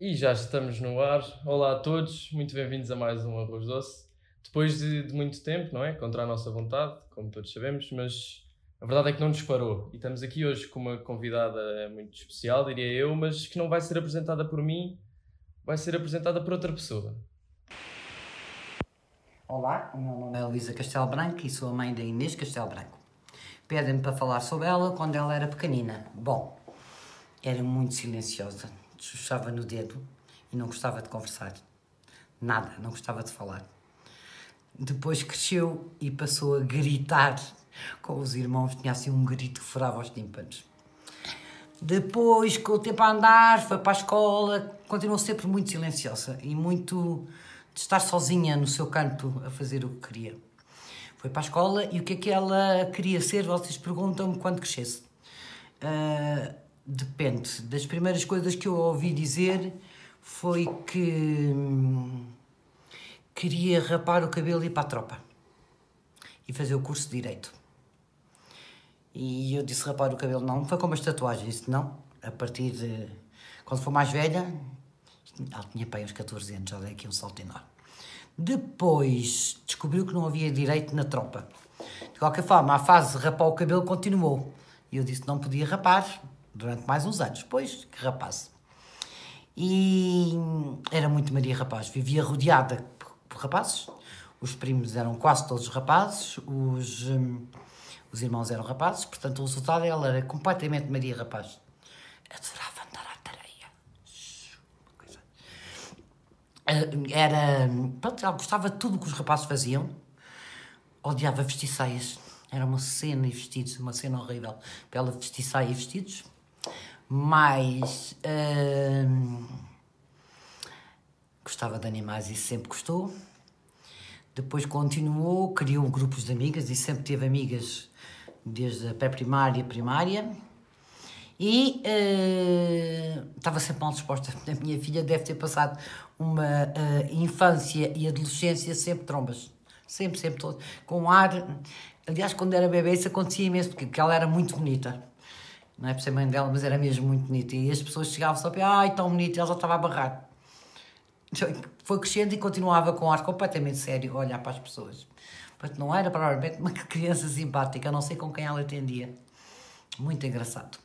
E já estamos no ar. Olá a todos, muito bem-vindos a mais um Arroz Doce. Depois de muito tempo, não é? Contra a nossa vontade, como todos sabemos, mas a verdade é que não nos parou. E estamos aqui hoje com uma convidada muito especial, diria eu, mas que não vai ser apresentada por mim, vai ser apresentada por outra pessoa. Olá, o meu nome é Elisa Castel-Branco e sou a mãe da Inês Castel-Branco. Pedem-me para falar sobre ela quando ela era pequenina. Bom, era muito silenciosa. Chuchava no dedo e não gostava de conversar. Nada, não gostava de falar. Depois cresceu e passou a gritar com os irmãos. Tinha assim um grito que furava os tímpanos. Depois, com o tempo a andar, foi para a escola. Continuou sempre muito silenciosa e muito de estar sozinha no seu canto a fazer o que queria. Foi para a escola e o que é que ela queria ser? Vocês perguntam-me quando crescesse. Depende. Das primeiras coisas que eu ouvi dizer foi que queria rapar o cabelo e ir para a tropa e fazer o curso de Direito. E eu disse rapar o cabelo não, foi como as tatuagens, não. A partir de... quando for mais velha, ela tinha pai uns 14 anos, já dei aqui um salto enorme. Depois descobriu que não havia direito na tropa. De qualquer forma, a fase de rapar o cabelo continuou. E eu disse que não podia rapar durante mais uns anos, pois, que rapaz. E era muito Maria Rapaz, vivia rodeada por rapazes, os primos eram quase todos rapazes, os irmãos eram rapazes, portanto o resultado ela era completamente Maria Rapaz. Adorava andar à tareia. Era, pronto, ela gostava de tudo que os rapazes faziam, odiava vestir saias, era uma cena e vestidos, uma cena horrível, para ela vestir saia e vestidos. Mas gostava de animais e sempre gostou. Depois continuou, criou grupos de amigas e sempre teve amigas desde a pré-primária e primária. E estava sempre mal disposta. A minha filha deve ter passado uma infância e adolescência sempre trombas. Sempre, todo, com ar. Aliás, quando era bebê isso acontecia imenso, porque ela era muito bonita. Não é por ser mãe dela, mas era mesmo muito bonita. E as pessoas chegavam só para ai, tão bonita, ela já estava a barrar. Foi crescendo e continuava com um ar completamente sério a olhar para as pessoas. Portanto, não era provavelmente uma criança simpática, não sei com quem ela atendia. Muito engraçado.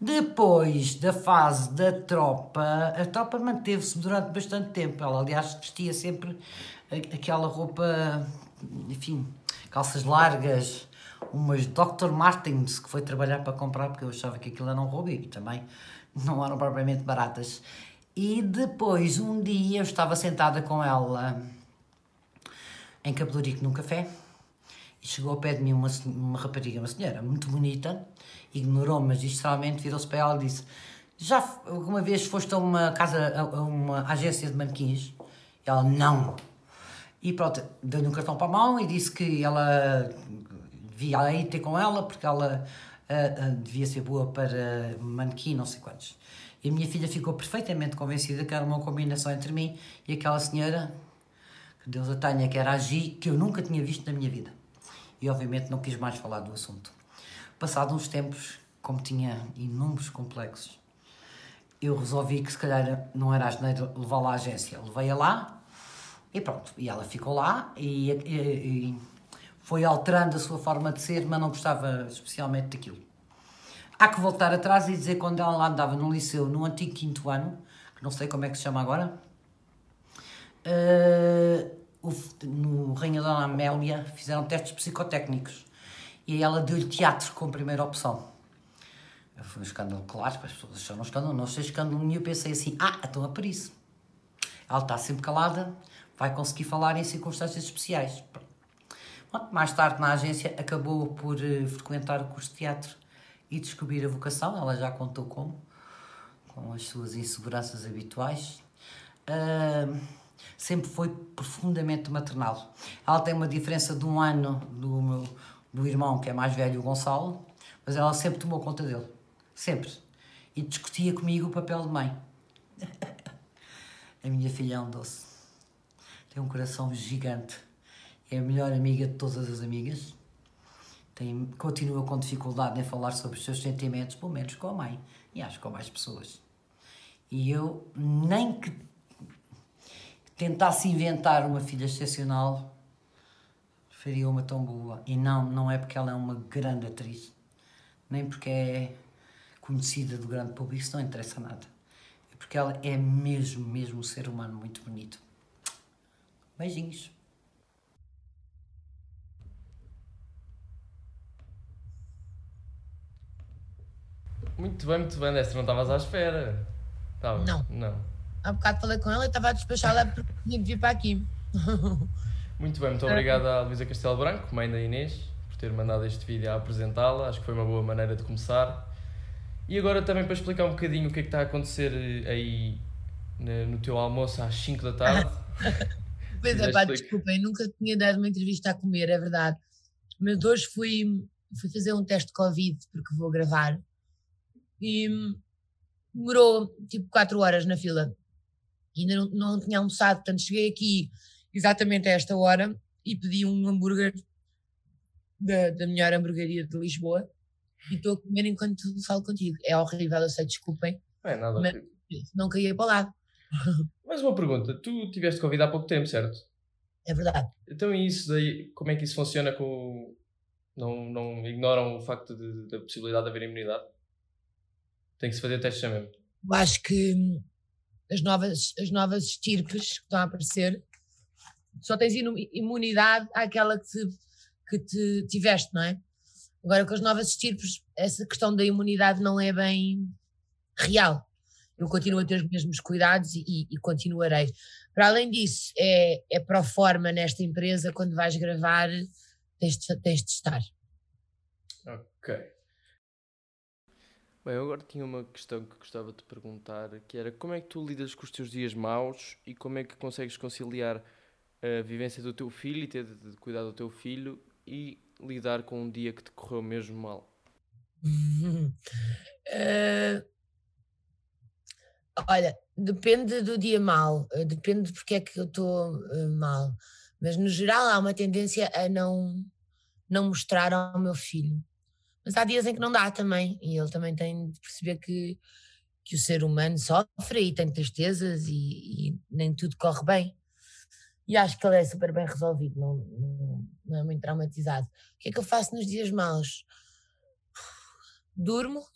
Depois da fase da tropa, a tropa manteve-se durante bastante tempo. Ela, aliás, vestia sempre aquela roupa, enfim, calças largas, umas Dr. Martens que foi trabalhar para comprar porque eu achava que aquilo era um roubo e também não eram propriamente baratas. E depois, um dia, eu estava sentada com ela em Cabo Delgado num café e chegou ao pé de mim uma rapariga, uma senhora muito bonita, ignorou-me magistralmente, virou-se para ela e disse: já alguma vez foste a uma casa, a uma agência de manequins? E ela, não. E pronto, deu-lhe um cartão para a mão e disse que ela devia aí ter com ela, porque ela devia ser boa para manequim, não sei quantos. E a minha filha ficou perfeitamente convencida que era uma combinação entre mim e aquela senhora, que Deus a tenha, que era a Gi, que eu nunca tinha visto na minha vida. E obviamente não quis mais falar do assunto. Passados uns tempos, como tinha inúmeros complexos, eu resolvi que se calhar não era a geneira levá-la à agência. Levei-a lá. E pronto, e ela ficou lá e foi alterando a sua forma de ser, mas não gostava especialmente daquilo. Há que voltar atrás e dizer quando ela andava no liceu, no antigo 5º ano, que não sei como é que se chama agora, no Rainha Dona Amélia fizeram testes psicotécnicos e ela deu-lhe teatro como primeira opção. Foi um escândalo, claro, as pessoas acharam um escândalo, não achei escândalo nenhum, eu pensei assim, então é por isso. Ela está sempre calada, vai conseguir falar em circunstâncias especiais. Bom, mais tarde, na agência, acabou por frequentar o curso de teatro e descobrir a vocação. Ela já contou como, com as suas inseguranças habituais. Sempre foi profundamente maternal. Ela tem uma diferença de 1 ano do irmão, que é mais velho, o Gonçalo, mas ela sempre tomou conta dele. Sempre. E discutia comigo o papel de mãe. A minha filha é um doce. Tem um coração gigante, é a melhor amiga de todas as amigas, continua com dificuldade em falar sobre os seus sentimentos, pelo menos com a mãe, e acho que com mais pessoas. E eu, nem que tentasse inventar uma filha excepcional, faria uma tão boa. E não é porque ela é uma grande atriz, nem porque é conhecida do grande público, isso não interessa nada. É porque ela é mesmo um ser humano muito bonito. Beijinhos. Muito bem, Dessa, não estavas à espera. Tava. Não. Há bocado falei com ela e estava a despachá-la porque tinha que vir para aqui. Muito bem, muito obrigado à Elisa Castel-Branco, mãe da Inês, por ter mandado este vídeo a apresentá-la. Acho que foi uma boa maneira de começar. E agora também para explicar um bocadinho o que é que está a acontecer aí no teu almoço às 5 da tarde. Pois é, pá, desculpem, nunca tinha dado uma entrevista a comer, é verdade. Mas hoje fui fazer um teste de Covid, porque vou gravar. E demorou tipo 4 horas na fila, ainda não tinha almoçado, portanto cheguei aqui exatamente a esta hora e pedi um hambúrguer da melhor hambúrgueria de Lisboa e estou a comer enquanto falo contigo. É horrível, eu sei, desculpem, é nada, mas não caí para o lado. Mais uma pergunta, tu tiveste Covid há pouco tempo, certo? É verdade. Então e isso daí, como é que isso funciona com... não ignoram o facto da possibilidade de haver imunidade? Tem que se fazer testes também. Eu acho que as novas estirpes que estão a aparecer, só tens imunidade àquela que te tiveste, não é? Agora, com as novas estirpes, essa questão da imunidade não é bem real. Eu continuo a ter os mesmos cuidados e continuarei. Para além disso, é pro forma nesta empresa, quando vais gravar, tens de estar. Ok. Bem, eu agora tinha uma questão que gostava de te perguntar, que era como é que tu lidas com os teus dias maus e como é que consegues conciliar a vivência do teu filho e ter de cuidar do teu filho e lidar com um dia que te correu mesmo mal? Olha, depende do dia mal, depende de porque é que eu estou mal, mas no geral há uma tendência a não mostrar ao meu filho. Mas há dias em que não dá também, e ele também tem de perceber que o ser humano sofre e tem tristezas e nem tudo corre bem. E acho que ele é super bem resolvido, não é muito traumatizado. O que é que eu faço nos dias maus? Durmo.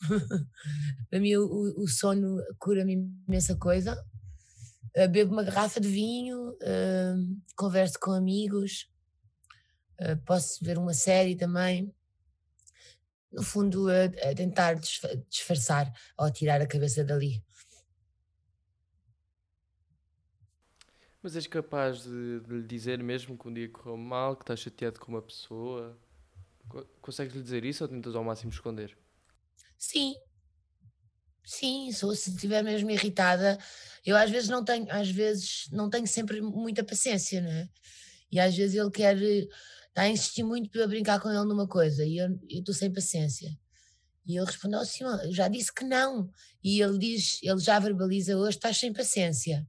Para mim o sono cura-me imensa coisa. Bebo uma garrafa de vinho, converso com amigos, posso ver uma série também. No fundo, a tentar disfarçar ou tirar a cabeça dali. Mas és capaz de lhe dizer mesmo que um dia correu mal, que estás chateado com uma pessoa? Consegues lhe dizer isso ou tentas ao máximo esconder? Sim, se estiver mesmo irritada. Eu às vezes não tenho sempre muita paciência, não é? E às vezes ele quer... Está a insistir muito para eu brincar com ele numa coisa e eu estou sem paciência. E eu respondo, Simão, eu já disse que não. E ele diz, ele já verbaliza hoje, estás sem paciência.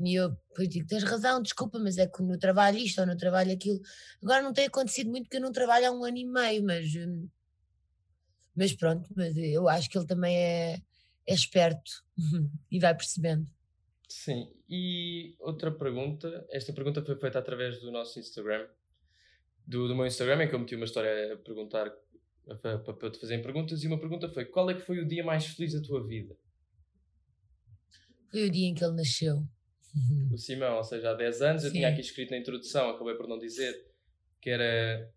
E eu depois digo, tens razão, desculpa, mas é que no trabalho isto ou no trabalho aquilo. Agora não tem acontecido muito porque eu não trabalho há 1 ano e meio, mas pronto, mas eu acho que ele também é esperto e vai percebendo. Sim, e outra pergunta, esta pergunta foi feita através do nosso Instagram. Do meu Instagram, em que eu meti uma história a perguntar, para te fazerem perguntas, e uma pergunta foi, qual é que foi o dia mais feliz da tua vida? Foi o dia em que ele nasceu. O Simão, ou seja, há 10 anos, Sim. Eu tinha aqui escrito na introdução, acabei por não dizer, que era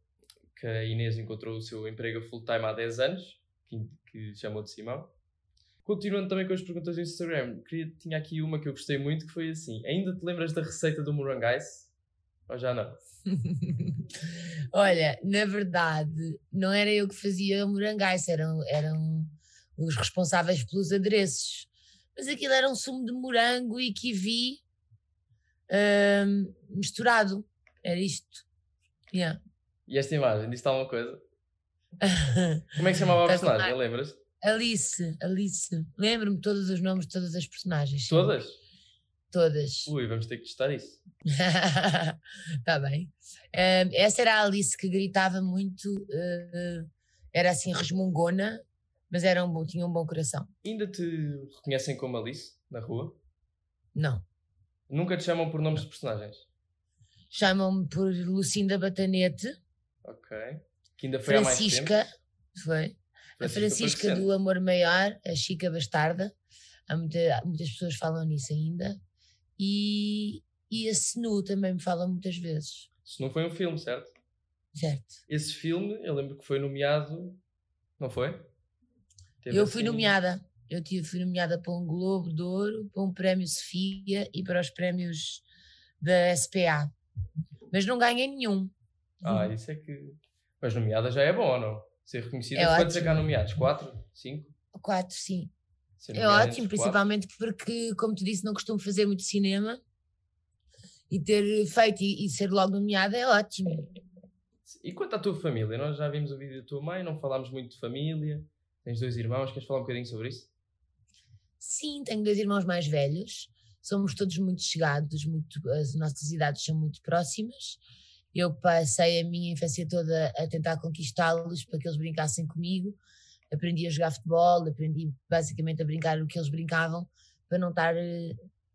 que a Inês encontrou o seu emprego full-time há 10 anos, que chamou de Simão. Continuando também com as perguntas do Instagram, tinha aqui uma que eu gostei muito, que foi assim, ainda te lembras da receita do morango ice? Ou já não? Olha, na verdade, não era eu que fazia morangais, eram os responsáveis pelos adereços. Mas aquilo era um sumo de morango e kiwi misturado. Era isto. Yeah. E esta imagem, disse alguma coisa? Como é que se chamava a personagem? Lembras? Alice. Lembro-me todos os nomes de todas as personagens. Todas? Todas. Ui, vamos ter que testar isso. Está bem. Essa era a Alice que gritava muito, era assim resmungona, mas tinha um bom coração. Ainda te reconhecem como Alice? na rua? Não. Nunca te chamam por nomes de personagens? Chamam-me por Lucinda Batanete. Ok. Que ainda foi Francisca, há mais tempo. Foi. A Francisca do Amor Maior, a Chica Bastarda. Muitas pessoas falam nisso ainda. E a SNU também me fala muitas vezes. SNU foi um filme, certo? Certo. Esse filme, eu lembro que foi nomeado, não foi? Eu fui nomeada para um Globo de Ouro, para um prémio Sofia e para os prémios da SPA. Mas não ganhei nenhum. Ah, isso é que... Mas nomeada já é bom, ou não? Ser reconhecida. Quantos é que há nomeados? 4? 5? 4, sim. É ótimo, principalmente porque, como tu disse, não costumo fazer muito cinema e ter feito e ser logo nomeada é ótimo. E quanto à tua família? Nós já vimos o vídeo da tua mãe, não falámos muito de família. Tens 2 irmãos, queres falar um bocadinho sobre isso? Sim, tenho 2 irmãos mais velhos. Somos todos muito chegados, as nossas idades são muito próximas. Eu passei a minha infância toda a tentar conquistá-los para que eles brincassem comigo. Aprendi a jogar futebol, aprendi basicamente a brincar o que eles brincavam, para não estar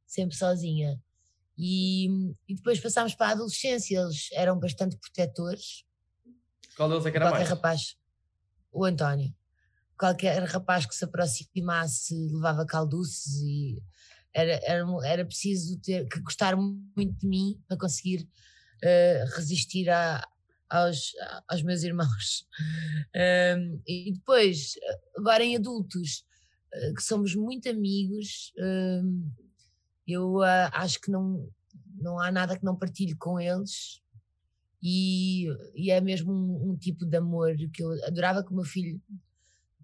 sempre sozinha. E depois passámos para a adolescência, eles eram bastante protetores. Qual deles é que era mais? Rapaz, o António. Qualquer rapaz que se aproximasse levava calduces e era preciso gostar muito de mim para conseguir resistir aos meus irmãos. E depois, agora em adultos, que somos muito amigos, eu acho que não há nada que não partilho com eles e é mesmo um tipo de amor que eu adorava que o meu filho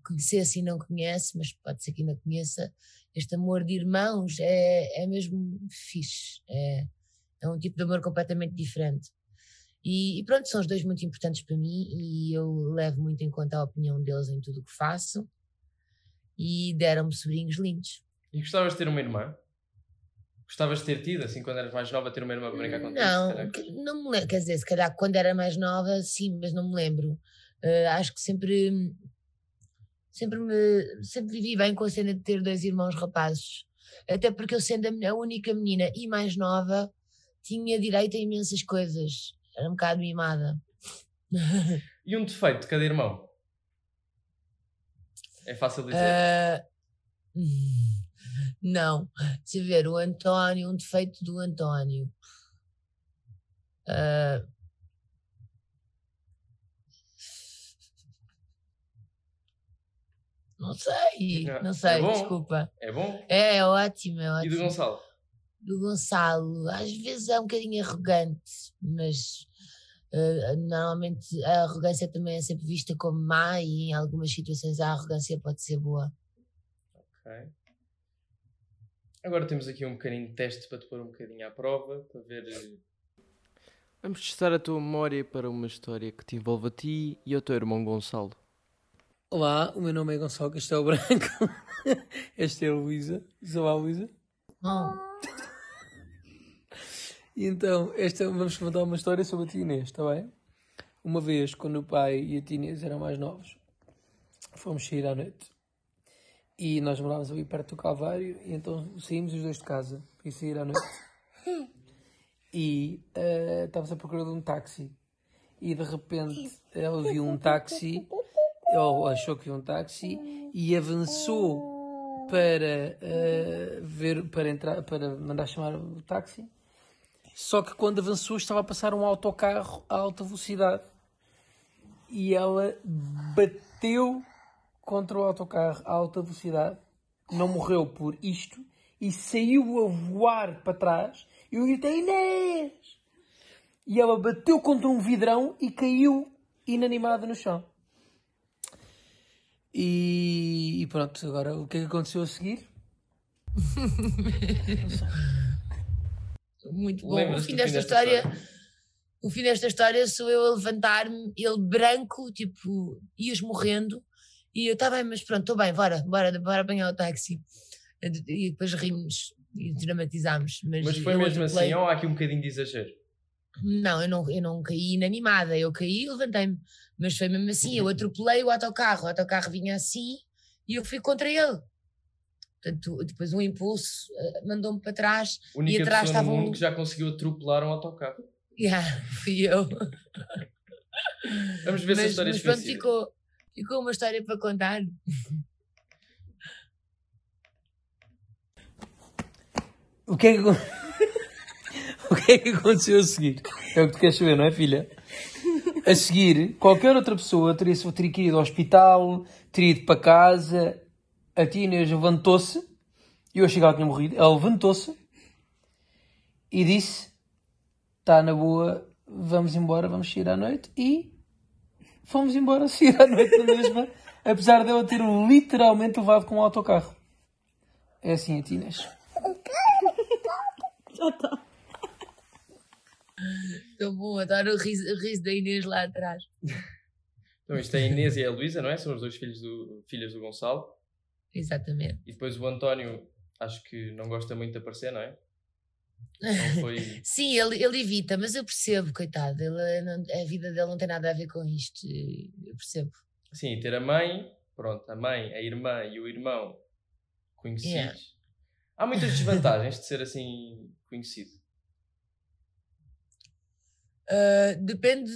conhecesse e não conhece, mas pode ser que ainda conheça. Este amor de irmãos é mesmo fixe, é um tipo de amor completamente diferente. E pronto, são os 2 muito importantes para mim e eu levo muito em conta a opinião deles em tudo o que faço e deram-me sobrinhos lindos. E gostavas de ter uma irmã? Gostavas de ter tido, assim, quando eras mais nova, ter uma irmã para brincar contigo? Não me lembro, quer dizer, se calhar quando era mais nova, sim, mas não me lembro. Acho que sempre vivi bem com a cena de ter 2 irmãos rapazes, até porque eu, sendo a única menina e mais nova, tinha direito a imensas coisas. Era um bocado mimada. E um defeito de cada irmão? É fácil dizer? Não. Se ver, o António, um defeito do António. Não sei, é bom. Desculpa. É bom? É ótimo, é ótimo. E do Gonçalo? Do Gonçalo, às vezes é um bocadinho arrogante, mas normalmente a arrogância também é sempre vista como má e em algumas situações a arrogância pode ser boa. Ok. Agora temos aqui um bocadinho de teste para te pôr um bocadinho à prova, para ver... Vamos testar a tua memória para uma história que te envolve a ti e ao teu irmão Gonçalo. Olá, o meu nome é Gonçalo Castel-Branco. Esta é a Luísa. Olá, Luísa. E então, vamos contar uma história sobre a tia Inês, está bem? Uma vez, quando o pai e a tia Inês eram mais novos, fomos sair à noite. E nós morávamos ali perto do Calvário, e então saímos os 2 de casa para ir sair à noite. E estávamos à procura de um táxi. E de repente, ela viu um táxi, ou achou que viu um táxi, e avançou para, para mandar chamar o táxi. Só que quando avançou estava a passar um autocarro a alta velocidade e ela bateu contra o autocarro a alta velocidade, não morreu por isto e saiu a voar para trás. Eu gritei Inês! E ela bateu contra um vidrão e caiu inanimada no chão. E pronto, agora o que é que aconteceu a seguir? Muito bom. O fim desta história. O fim desta história sou eu a levantar-me, ele branco, tipo, ias morrendo. E eu, tá bem, mas pronto, estou bem, bora apanhar o táxi. E depois rimos e dramatizámos. Mas foi mesmo assim, ou há aqui um bocadinho de exagero? Não, eu não caí inanimada, eu caí e levantei-me. Mas foi mesmo assim, eu atropelei o autocarro vinha assim e eu fui contra ele. Portanto, depois um impulso mandou-me para trás. Única e atrás estava no mundo que já conseguiu atropelar um autocarro. Yeah, fui eu. Vamos ver se a história é ficou uma história para contar. O que é que aconteceu a seguir? É o que tu queres saber, não é, filha? A seguir, qualquer outra pessoa teria que ir ao hospital, teria ido para casa. A tia Inês levantou-se, e eu achei que ela tinha morrido. Ela levantou-se e disse: "Está na boa, vamos embora, vamos sair à noite." E fomos embora, sair à noite na mesma, apesar de eu ter literalmente levado com um autocarro. É assim a tia Inês. Estou boa, adoro o riso da Inês lá atrás. Então, isto é a Inês e a Luísa, não é? São os dois filhas do Gonçalo. Exatamente. E depois o António, acho que não gosta muito de aparecer, não é? Não foi... Sim, ele evita, mas eu percebo, coitado. A vida dele não tem nada a ver com isto. Eu percebo. Sim, ter a mãe, pronto, a mãe, a irmã e o irmão conhecidos. Yeah. Há muitas desvantagens de ser assim conhecido. Depende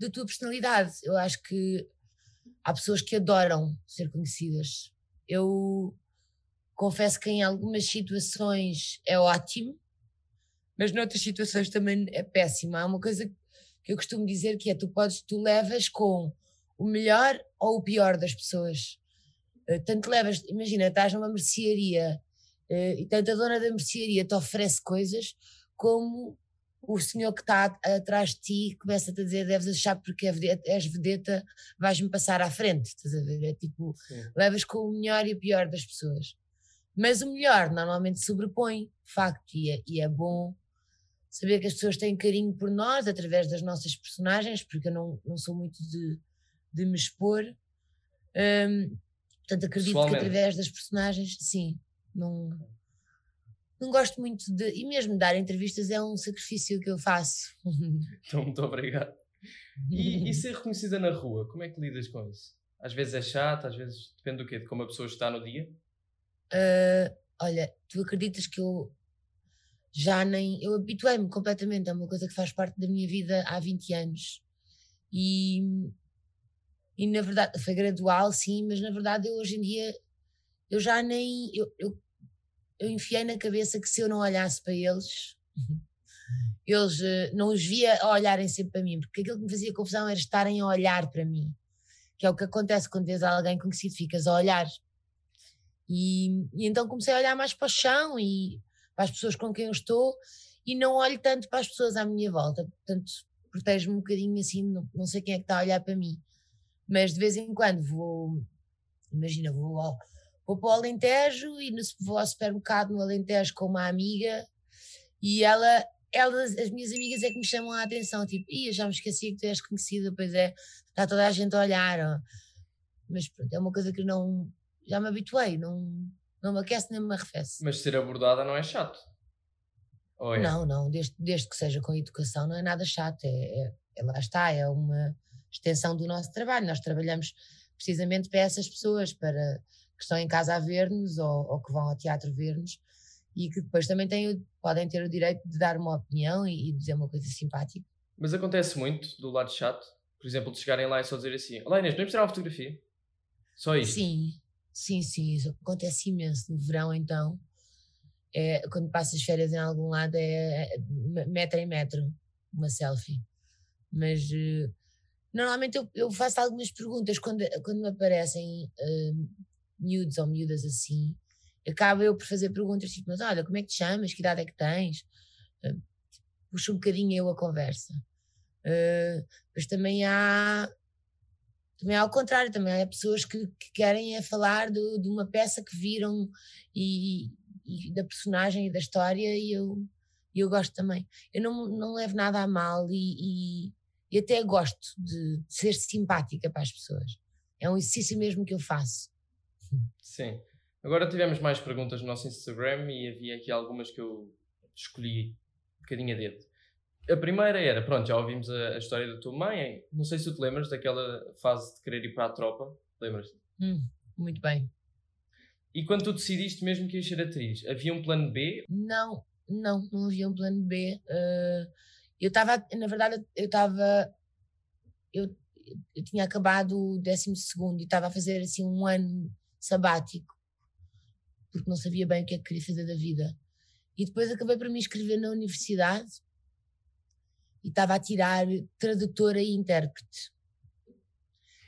da tua personalidade. Eu acho que há pessoas que adoram ser conhecidas. Eu confesso que em algumas situações é ótimo, mas noutras situações também é péssimo. Há uma coisa que eu costumo dizer que é: tu levas com o melhor ou o pior das pessoas. Tanto levas, imagina, estás numa mercearia e tanto a dona da mercearia te oferece coisas, como o senhor que está atrás de ti começa-te a dizer: "Deves achar porque és vedeta, vais-me passar à frente." Estás a ver? É tipo, sim, levas com o melhor e o pior das pessoas. Mas o melhor normalmente sobrepõe, de facto, e é bom saber que as pessoas têm carinho por nós através das nossas personagens, porque eu não sou muito de me expor. Portanto, acredito que através das personagens, sim, não gosto muito de... E mesmo dar entrevistas é um sacrifício que eu faço. Então, muito obrigado. E ser reconhecida na rua, como é que lidas com isso? Às vezes é chato, às vezes depende do quê? De como a pessoa está no dia? Olha, tu acreditas que eu já nem... Eu habituei-me completamente, é uma coisa que faz parte da minha vida há 20 anos. E na verdade, foi gradual, sim, mas na verdade eu hoje em dia, eu já nem... Eu enfiei na cabeça que se eu não olhasse para eles, eles não os via a olharem sempre para mim, porque aquilo que me fazia confusão era estarem a olhar para mim, que é o que acontece quando vês alguém conhecido, ficas a olhar. E então comecei a olhar mais para o chão e para as pessoas com quem eu estou, e não olho tanto para as pessoas à minha volta. Portanto, protejo-me um bocadinho assim, não sei quem é que está a olhar para mim, mas de vez em quando vou para o Alentejo e vou ao supermercado no Alentejo com uma amiga, e as minhas amigas é que me chamam a atenção, tipo: "Ih, eu já me esqueci que tu és conhecida." Pois é, está toda a gente a olhar. Mas pronto, é uma coisa que já me habituei, não me aquece nem me arrefece. Mas ser abordada não é chato? Ou é? Não, desde que seja com educação não é nada chato, lá está, é uma extensão do nosso trabalho. Nós trabalhamos precisamente para essas pessoas, para... que estão em casa a ver-nos ou que vão ao teatro ver-nos, e que depois também podem ter o direito de dar uma opinião e dizer uma coisa simpática. Mas acontece muito do lado chato, por exemplo, de chegarem lá e só dizer assim: "Olá Inês, podemos tirar uma fotografia?" Só isso? Sim, isso acontece imenso no verão. Então, quando passas férias em algum lado, é metro em metro, uma selfie. Mas normalmente eu faço algumas perguntas quando me aparecem... miúdos ou miúdas assim, acaba eu por fazer perguntas tipo: "Mas olha, como é que te chamas? Que idade é que tens?" Puxo um bocadinho eu a conversa. Mas também há ao contrário, também há pessoas que querem falar de uma peça que viram e da personagem e da história, e eu gosto também. Eu não levo nada a mal e até gosto de ser simpática para as pessoas. É um exercício mesmo que eu faço. Sim. Agora tivemos mais perguntas no nosso Instagram e havia aqui algumas que eu escolhi um bocadinho a dedo. A primeira era, pronto, já ouvimos a história da tua mãe, hein? Não sei se tu te lembras daquela fase de querer ir para a tropa, lembras-te? Muito bem. E quando tu decidiste mesmo que ias ser atriz, havia um plano B? Não havia um plano B. Eu tinha acabado o 12º e estava a fazer assim um ano sabático, porque não sabia bem o que é que queria fazer da vida. E depois acabei por me inscrever na universidade e estava a tirar tradutora e intérprete.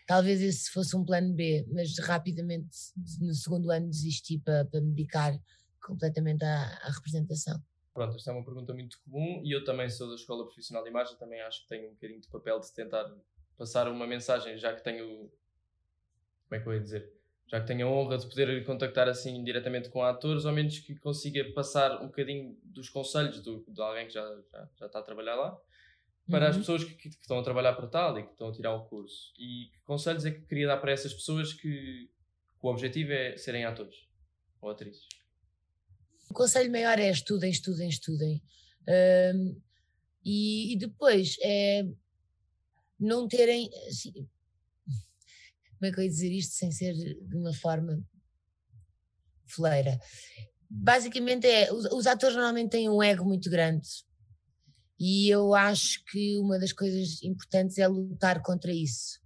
Talvez esse fosse um plano B, mas rapidamente no 2º ano desisti para me dedicar completamente à representação. Pronto, esta é uma pergunta muito comum e eu também sou da Escola Profissional de Imagem, também acho que tenho um bocadinho de papel de tentar passar uma mensagem, já que tenho... Como é que eu ia dizer? Já que tenho a honra de poder contactar assim diretamente com atores, ao menos que consiga passar um bocadinho dos conselhos de alguém que já está a trabalhar lá, para as pessoas que estão a trabalhar para tal e que estão a tirar o curso. E que conselhos é que queria dar para essas pessoas que o objetivo é serem atores ou atrizes? O conselho maior é estudem. E depois é não terem... Assim, como é que eu ia dizer isto sem ser de uma forma foleira? Basicamente é, os atores normalmente têm um ego muito grande e eu acho que uma das coisas importantes é lutar contra isso,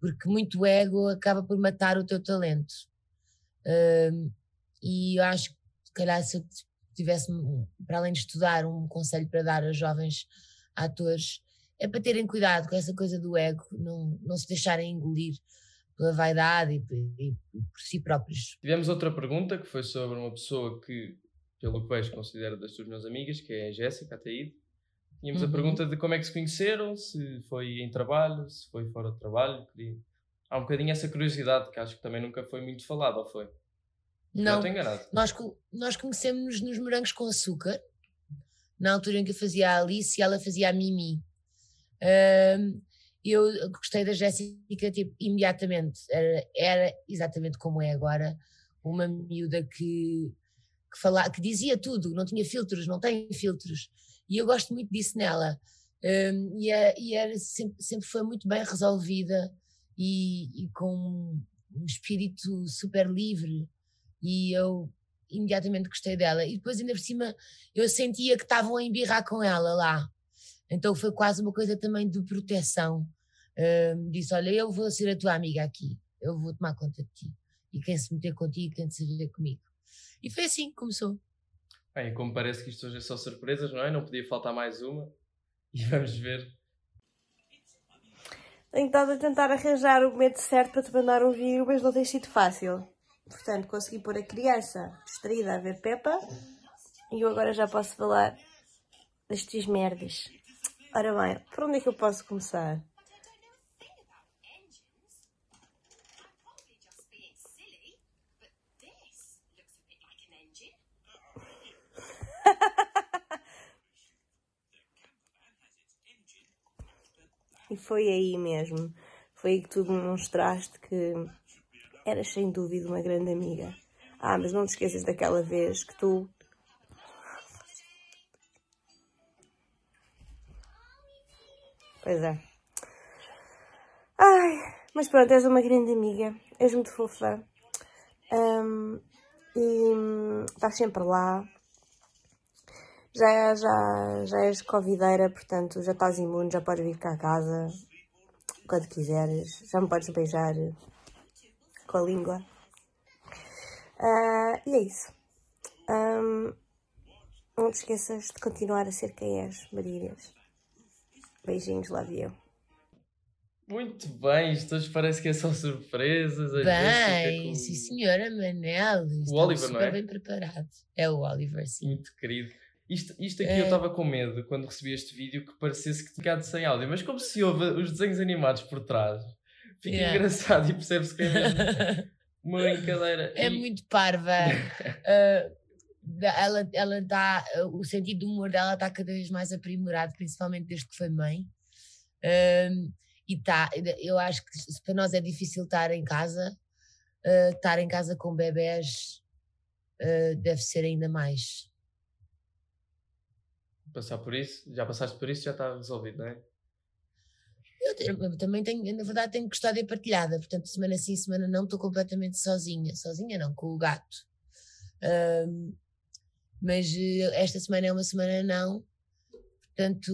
porque muito ego acaba por matar o teu talento. E eu acho que, se calhar, se eu tivesse, para além de estudar, um conselho para dar a jovens atores, é para terem cuidado com essa coisa do ego, não se deixarem engolir pela vaidade e por si próprios. Tivemos outra pergunta que foi sobre uma pessoa que, pelo que vejo, considero das tuas minhas amigas, que é a Jéssica Ataíde. Tínhamos a pergunta de como é que se conheceram, se foi em trabalho, se foi fora de trabalho. Há um bocadinho essa curiosidade que acho que também nunca foi muito falada, ou foi? Não, estou enganado. Nós conhecemos-nos nos Morangos com Açúcar, na altura em que eu fazia a Alice e ela fazia a Mimi. Eu gostei da Jéssica tipo, imediatamente, era exatamente como é agora, uma miúda que dizia tudo, não tinha filtros, não tem filtros, e eu gosto muito disso nela, e era sempre foi muito bem resolvida e com um espírito super livre, e eu imediatamente gostei dela, e depois ainda por cima eu sentia que estavam a embirrar com ela lá. Então foi quase uma coisa também de proteção. Disse, olha, eu vou ser a tua amiga aqui, eu vou tomar conta de ti. E quem se meter contigo tem de se ver comigo. E foi assim que começou. Bem, como parece que isto hoje é só surpresas, não é? Não podia faltar mais uma. E vamos ver. Tenho estado a tentar arranjar o momento certo para te mandar um vídeo, mas não tem sido fácil. Portanto, consegui pôr a criança distraída a ver Peppa. E eu agora já posso falar das tuas merdas. Ora bem, por onde é que eu posso começar? E foi aí mesmo. Foi aí que tu demonstraste que eras sem dúvida uma grande amiga. Ah, mas não te esqueças daquela vez que tu... Pois é. Ai, mas pronto, és uma grande amiga, és muito fofa, e estás sempre lá, já és covideira, portanto já estás imune, já podes vir cá a casa, quando quiseres, já me podes beijar com a língua, e é isso. Não te esqueças de continuar a ser quem és, Marílias. Beijinhos, love you. Muito bem, isto hoje parece que é só surpresas. Bem, com... sim senhora, Manel. O Oliver, não é? Super bem preparado. É o Oliver, sim. Muito querido. Isto aqui eu estava com medo, quando recebi este vídeo, que parecesse que tinha de sem áudio. Mas como se houve os desenhos animados por trás, fica engraçado e percebe-se que é mesmo uma brincadeira. É muito parva. Ela está, o sentido do humor dela está cada vez mais aprimorado, principalmente desde que foi mãe, e tá, eu acho que para nós é difícil estar em casa com bebés, deve ser ainda mais. Já passaste por isso, já está resolvido, não é? eu também tenho, na verdade tenho custódia partilhada, portanto semana sim, semana não, estou completamente sozinha, sozinha não, com o gato, mas esta semana é uma semana não, portanto,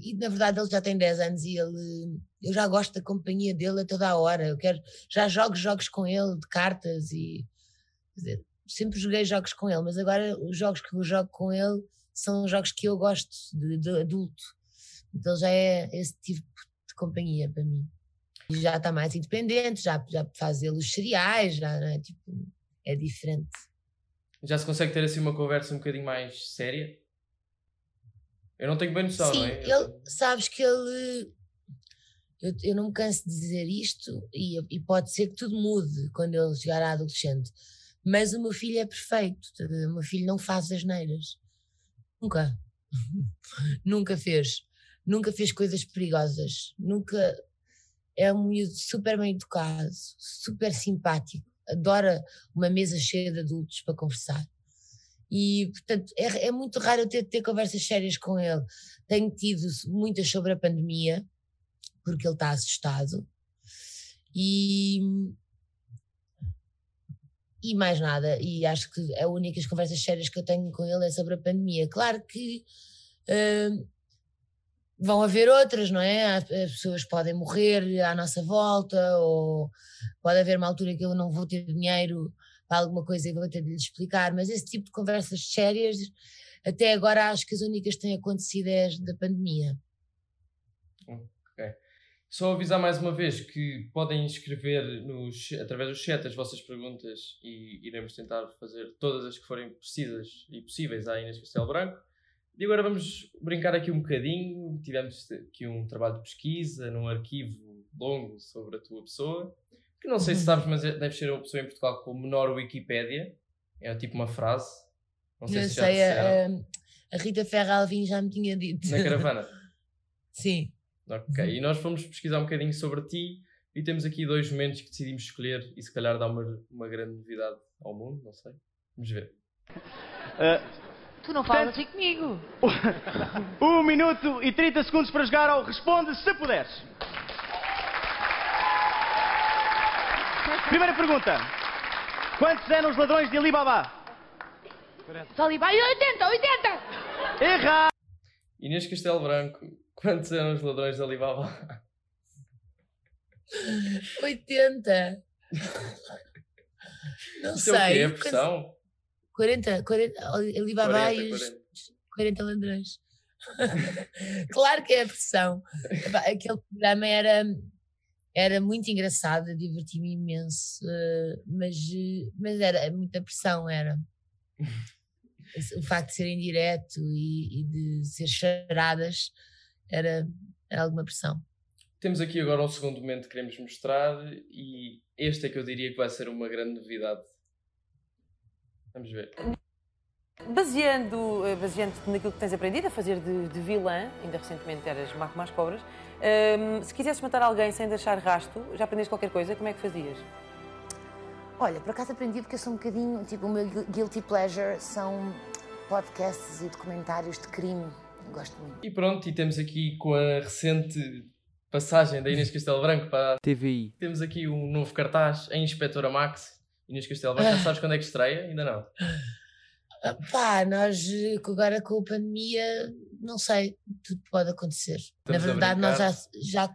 e na verdade ele já tem 10 anos e ele, eu já gosto da companhia dele a toda a hora, eu quero, já jogo jogos com ele de cartas e, quer dizer, sempre joguei jogos com ele, mas agora os jogos que eu jogo com ele são jogos que eu gosto de adulto. Então já é esse tipo de companhia para mim. Já está mais independente, já faz ele os cereais, já, não é? Tipo, é diferente. Já se consegue ter assim uma conversa um bocadinho mais séria? Eu não tenho bem noção, sim, não é? Ele, sabes que ele... Eu não me canso de dizer isto e pode ser que tudo mude quando ele chegar à adolescente. Mas o meu filho é perfeito. O meu filho não faz asneiras. Nunca. Nunca fez coisas perigosas, nunca, é um miúdo super bem educado, super simpático, adora uma mesa cheia de adultos para conversar e portanto é muito raro eu ter conversas sérias com ele. Tenho tido muitas sobre a pandemia porque ele está assustado e mais nada, e acho que a única das conversas sérias que eu tenho com ele é sobre a pandemia. Claro que vão haver outras, não é? As pessoas podem morrer à nossa volta, ou pode haver uma altura que eu não vou ter dinheiro para alguma coisa e vou ter de lhes explicar, mas esse tipo de conversas sérias, até agora acho que as únicas que têm acontecido é as da pandemia. Ok. Só avisar mais uma vez que podem escrever através do chat as vossas perguntas e iremos tentar fazer todas as que forem precisas e possíveis à Inês Castel-Branco. E agora vamos brincar aqui um bocadinho. Tivemos aqui um trabalho de pesquisa num arquivo longo sobre a tua pessoa, que não sei se sabes, mas deve ser a pessoa em Portugal com o menor Wikipédia. É tipo uma frase. Não sei, se já disseram. A Rita Ferra Alvim já me tinha dito. Na caravana? Sim. Ok, e nós fomos pesquisar um bocadinho sobre ti e temos aqui dois momentos que decidimos escolher e se calhar dá uma grande novidade ao mundo, não sei. Vamos ver. Tu não falas assim comigo. 1 minuto e 30 segundos para jogar ao Responde Se Puderes. Primeira pergunta. Quantos eram os ladrões de Alibaba? 40. Alibaba, 80! Erra! Inês Castel-Branco, quantos eram os ladrões de Alibaba? 80. Não sei. É o quê? É pressão? 40, Alibaba e os 40 ladrões. Claro que é a pressão. Aquele programa era muito engraçado, diverti-me imenso, mas era muita pressão, era. O facto de ser em direto e de ser charadas era alguma pressão. Temos aqui agora um segundo momento que queremos mostrar e este é que eu diria que vai ser uma grande novidade. Vamos ver. Baseando-te naquilo que tens aprendido a fazer de vilã, ainda recentemente eras Marco Más Cobras, se quisesses matar alguém sem deixar rasto, já aprendeste qualquer coisa, como é que fazias? Olha, por acaso aprendi porque eu sou um bocadinho, tipo, o meu guilty pleasure são podcasts e documentários de crime, gosto muito. E pronto, e temos aqui com a recente passagem da Inês Castel-Branco para a TVI, temos aqui um novo cartaz, a Inspetora Max. Inês Castel-Branco, já sabes quando é que estreia? Ainda não? Pá, nós agora com a pandemia, não sei, tudo pode acontecer. Estamos, na verdade, nós já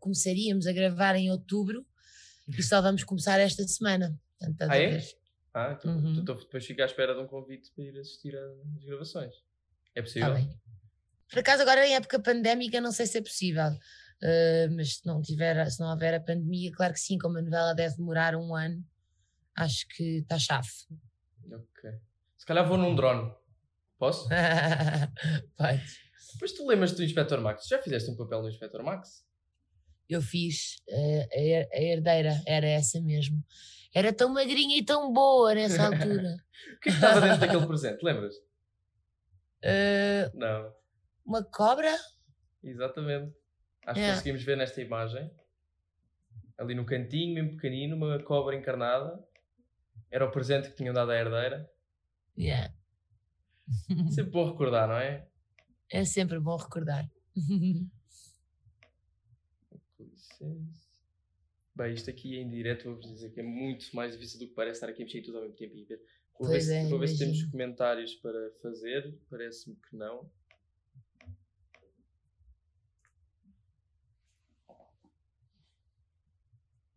começaríamos a gravar em outubro e só vamos começar esta semana. Portanto, é? Então depois fico à espera de um convite para ir assistir às gravações. É possível? Tá bem. Por acaso agora em época pandémica não sei se é possível. Mas se não houver a pandemia, claro que sim, como a novela deve demorar 1 ano, acho que está chave. Ok. Se calhar vou num drone. Posso? Pode. Pois tu lembras do Inspetor Max? Já fizeste um papel no Inspetor Max? Eu fiz. A herdeira era essa mesmo. Era tão magrinha e tão boa nessa altura. O que é que estava dentro daquele presente? Lembras? Não. Uma cobra? Exatamente. Acho que conseguimos ver nesta imagem, ali no cantinho, mesmo pequenino, uma cobra encarnada. Era o presente que tinham dado à herdeira. Yeah. Sempre bom recordar, não é? É sempre bom recordar. Com licença. Bem, isto aqui em direto, vou-vos dizer que é muito mais difícil do que parece estar aqui a mexer tudo ao mesmo tempo e ver. Vou ver se temos comentários para fazer. Parece-me que não.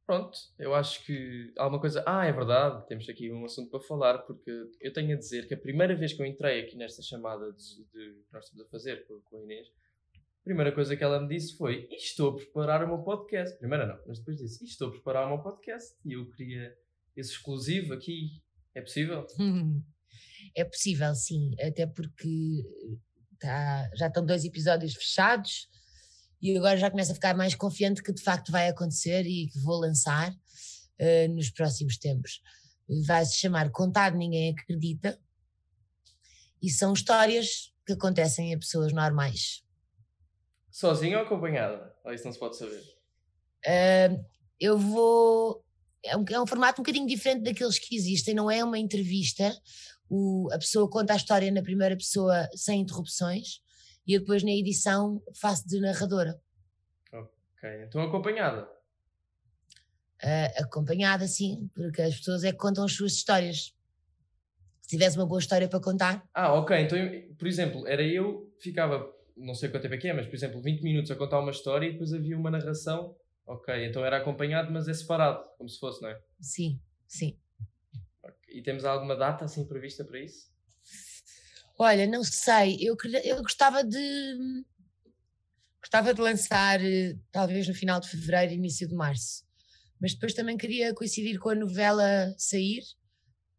Pronto, eu acho que há uma coisa... Ah, é verdade, temos aqui um assunto para falar, porque eu tenho a dizer que a primeira vez que eu entrei aqui nesta chamada que nós estamos a fazer com a Inês, a primeira coisa que ela me disse foi, estou a preparar o meu podcast. Primeira não, mas depois disse, estou a preparar o meu podcast e eu queria esse exclusivo aqui. É possível? É possível, sim, até porque já estão 2 episódios fechados. E agora já começo a ficar mais confiante que de facto vai acontecer e que vou lançar nos próximos tempos. Vai-se chamar Contar Ninguém Acredita e são histórias que acontecem a pessoas normais. Sozinha ou acompanhada? Ou isso não se pode saber? Eu vou... É um formato um bocadinho diferente daqueles que existem, não é uma entrevista. A pessoa conta a história na primeira pessoa sem interrupções. E eu depois na edição faço de narradora. Ok, então acompanhada? Acompanhada, sim, porque as pessoas é que contam as suas histórias. Se tivesse uma boa história para contar. Ah, ok, então por exemplo, ficava, não sei quanto tempo é que é, mas por exemplo 20 minutos a contar uma história e depois havia uma narração. Ok, então era acompanhado, mas é separado, como se fosse, não é? Sim, sim. Okay. E temos alguma data assim prevista para isso? Olha, não sei, eu gostava de lançar talvez no final de fevereiro, início de março, mas depois também queria coincidir com a novela sair,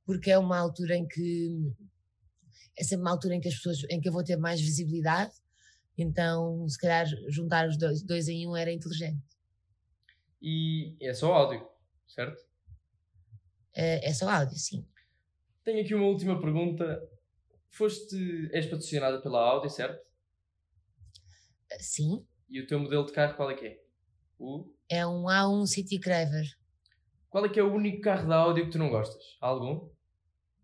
porque é uma altura em que, é sempre uma altura em que as pessoas, em que eu vou ter mais visibilidade, então se calhar juntar os dois em um era inteligente. E é só áudio, certo? É só áudio, sim. Tenho aqui uma última pergunta. És patrocinada pela Audi, certo? Sim. E o teu modelo de carro qual é que é? É um A1 City Craver. Qual é que é o único carro da Audi que tu não gostas? Algum?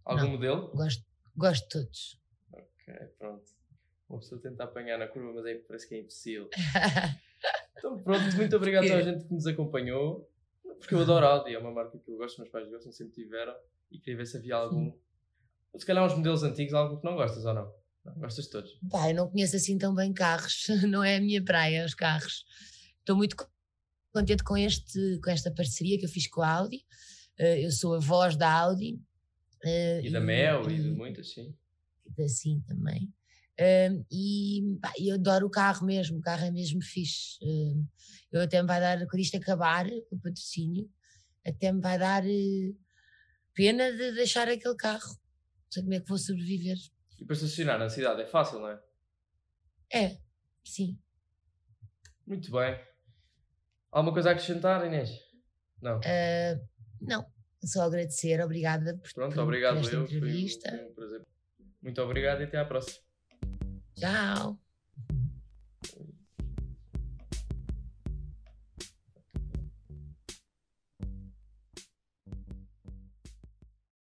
Algum modelo? Gosto de todos. Ok, pronto. Uma pessoa tenta apanhar na curva, mas aí parece que é impossível. Então pronto, muito obrigado a toda a gente que nos acompanhou. Porque eu adoro Audi, é uma marca que eu gosto, meus pais gostam, sempre tiveram. E queria ver se havia algum... Se calhar uns modelos antigos, algo que não gostas ou não? Não gostas de todos? Pá, eu não conheço assim tão bem carros, não é a minha praia os carros. Estou muito contente com esta parceria que eu fiz com a Audi. Eu sou a voz da Audi. E da Mel e de muitas, sim. Sim, também. Eu adoro o carro mesmo, o carro é mesmo fixe. Eu até me vai dar, quando isto acabar, o patrocínio, até me vai dar pena de deixar aquele carro. Não sei como é que vou sobreviver. E para estacionar na cidade é fácil, não é? É, sim. Muito bem. Alguma coisa a acrescentar, Inês? Não. Não, só agradecer. Obrigada por esta entrevista. Foi um prazer. Muito obrigado e até à próxima. Tchau.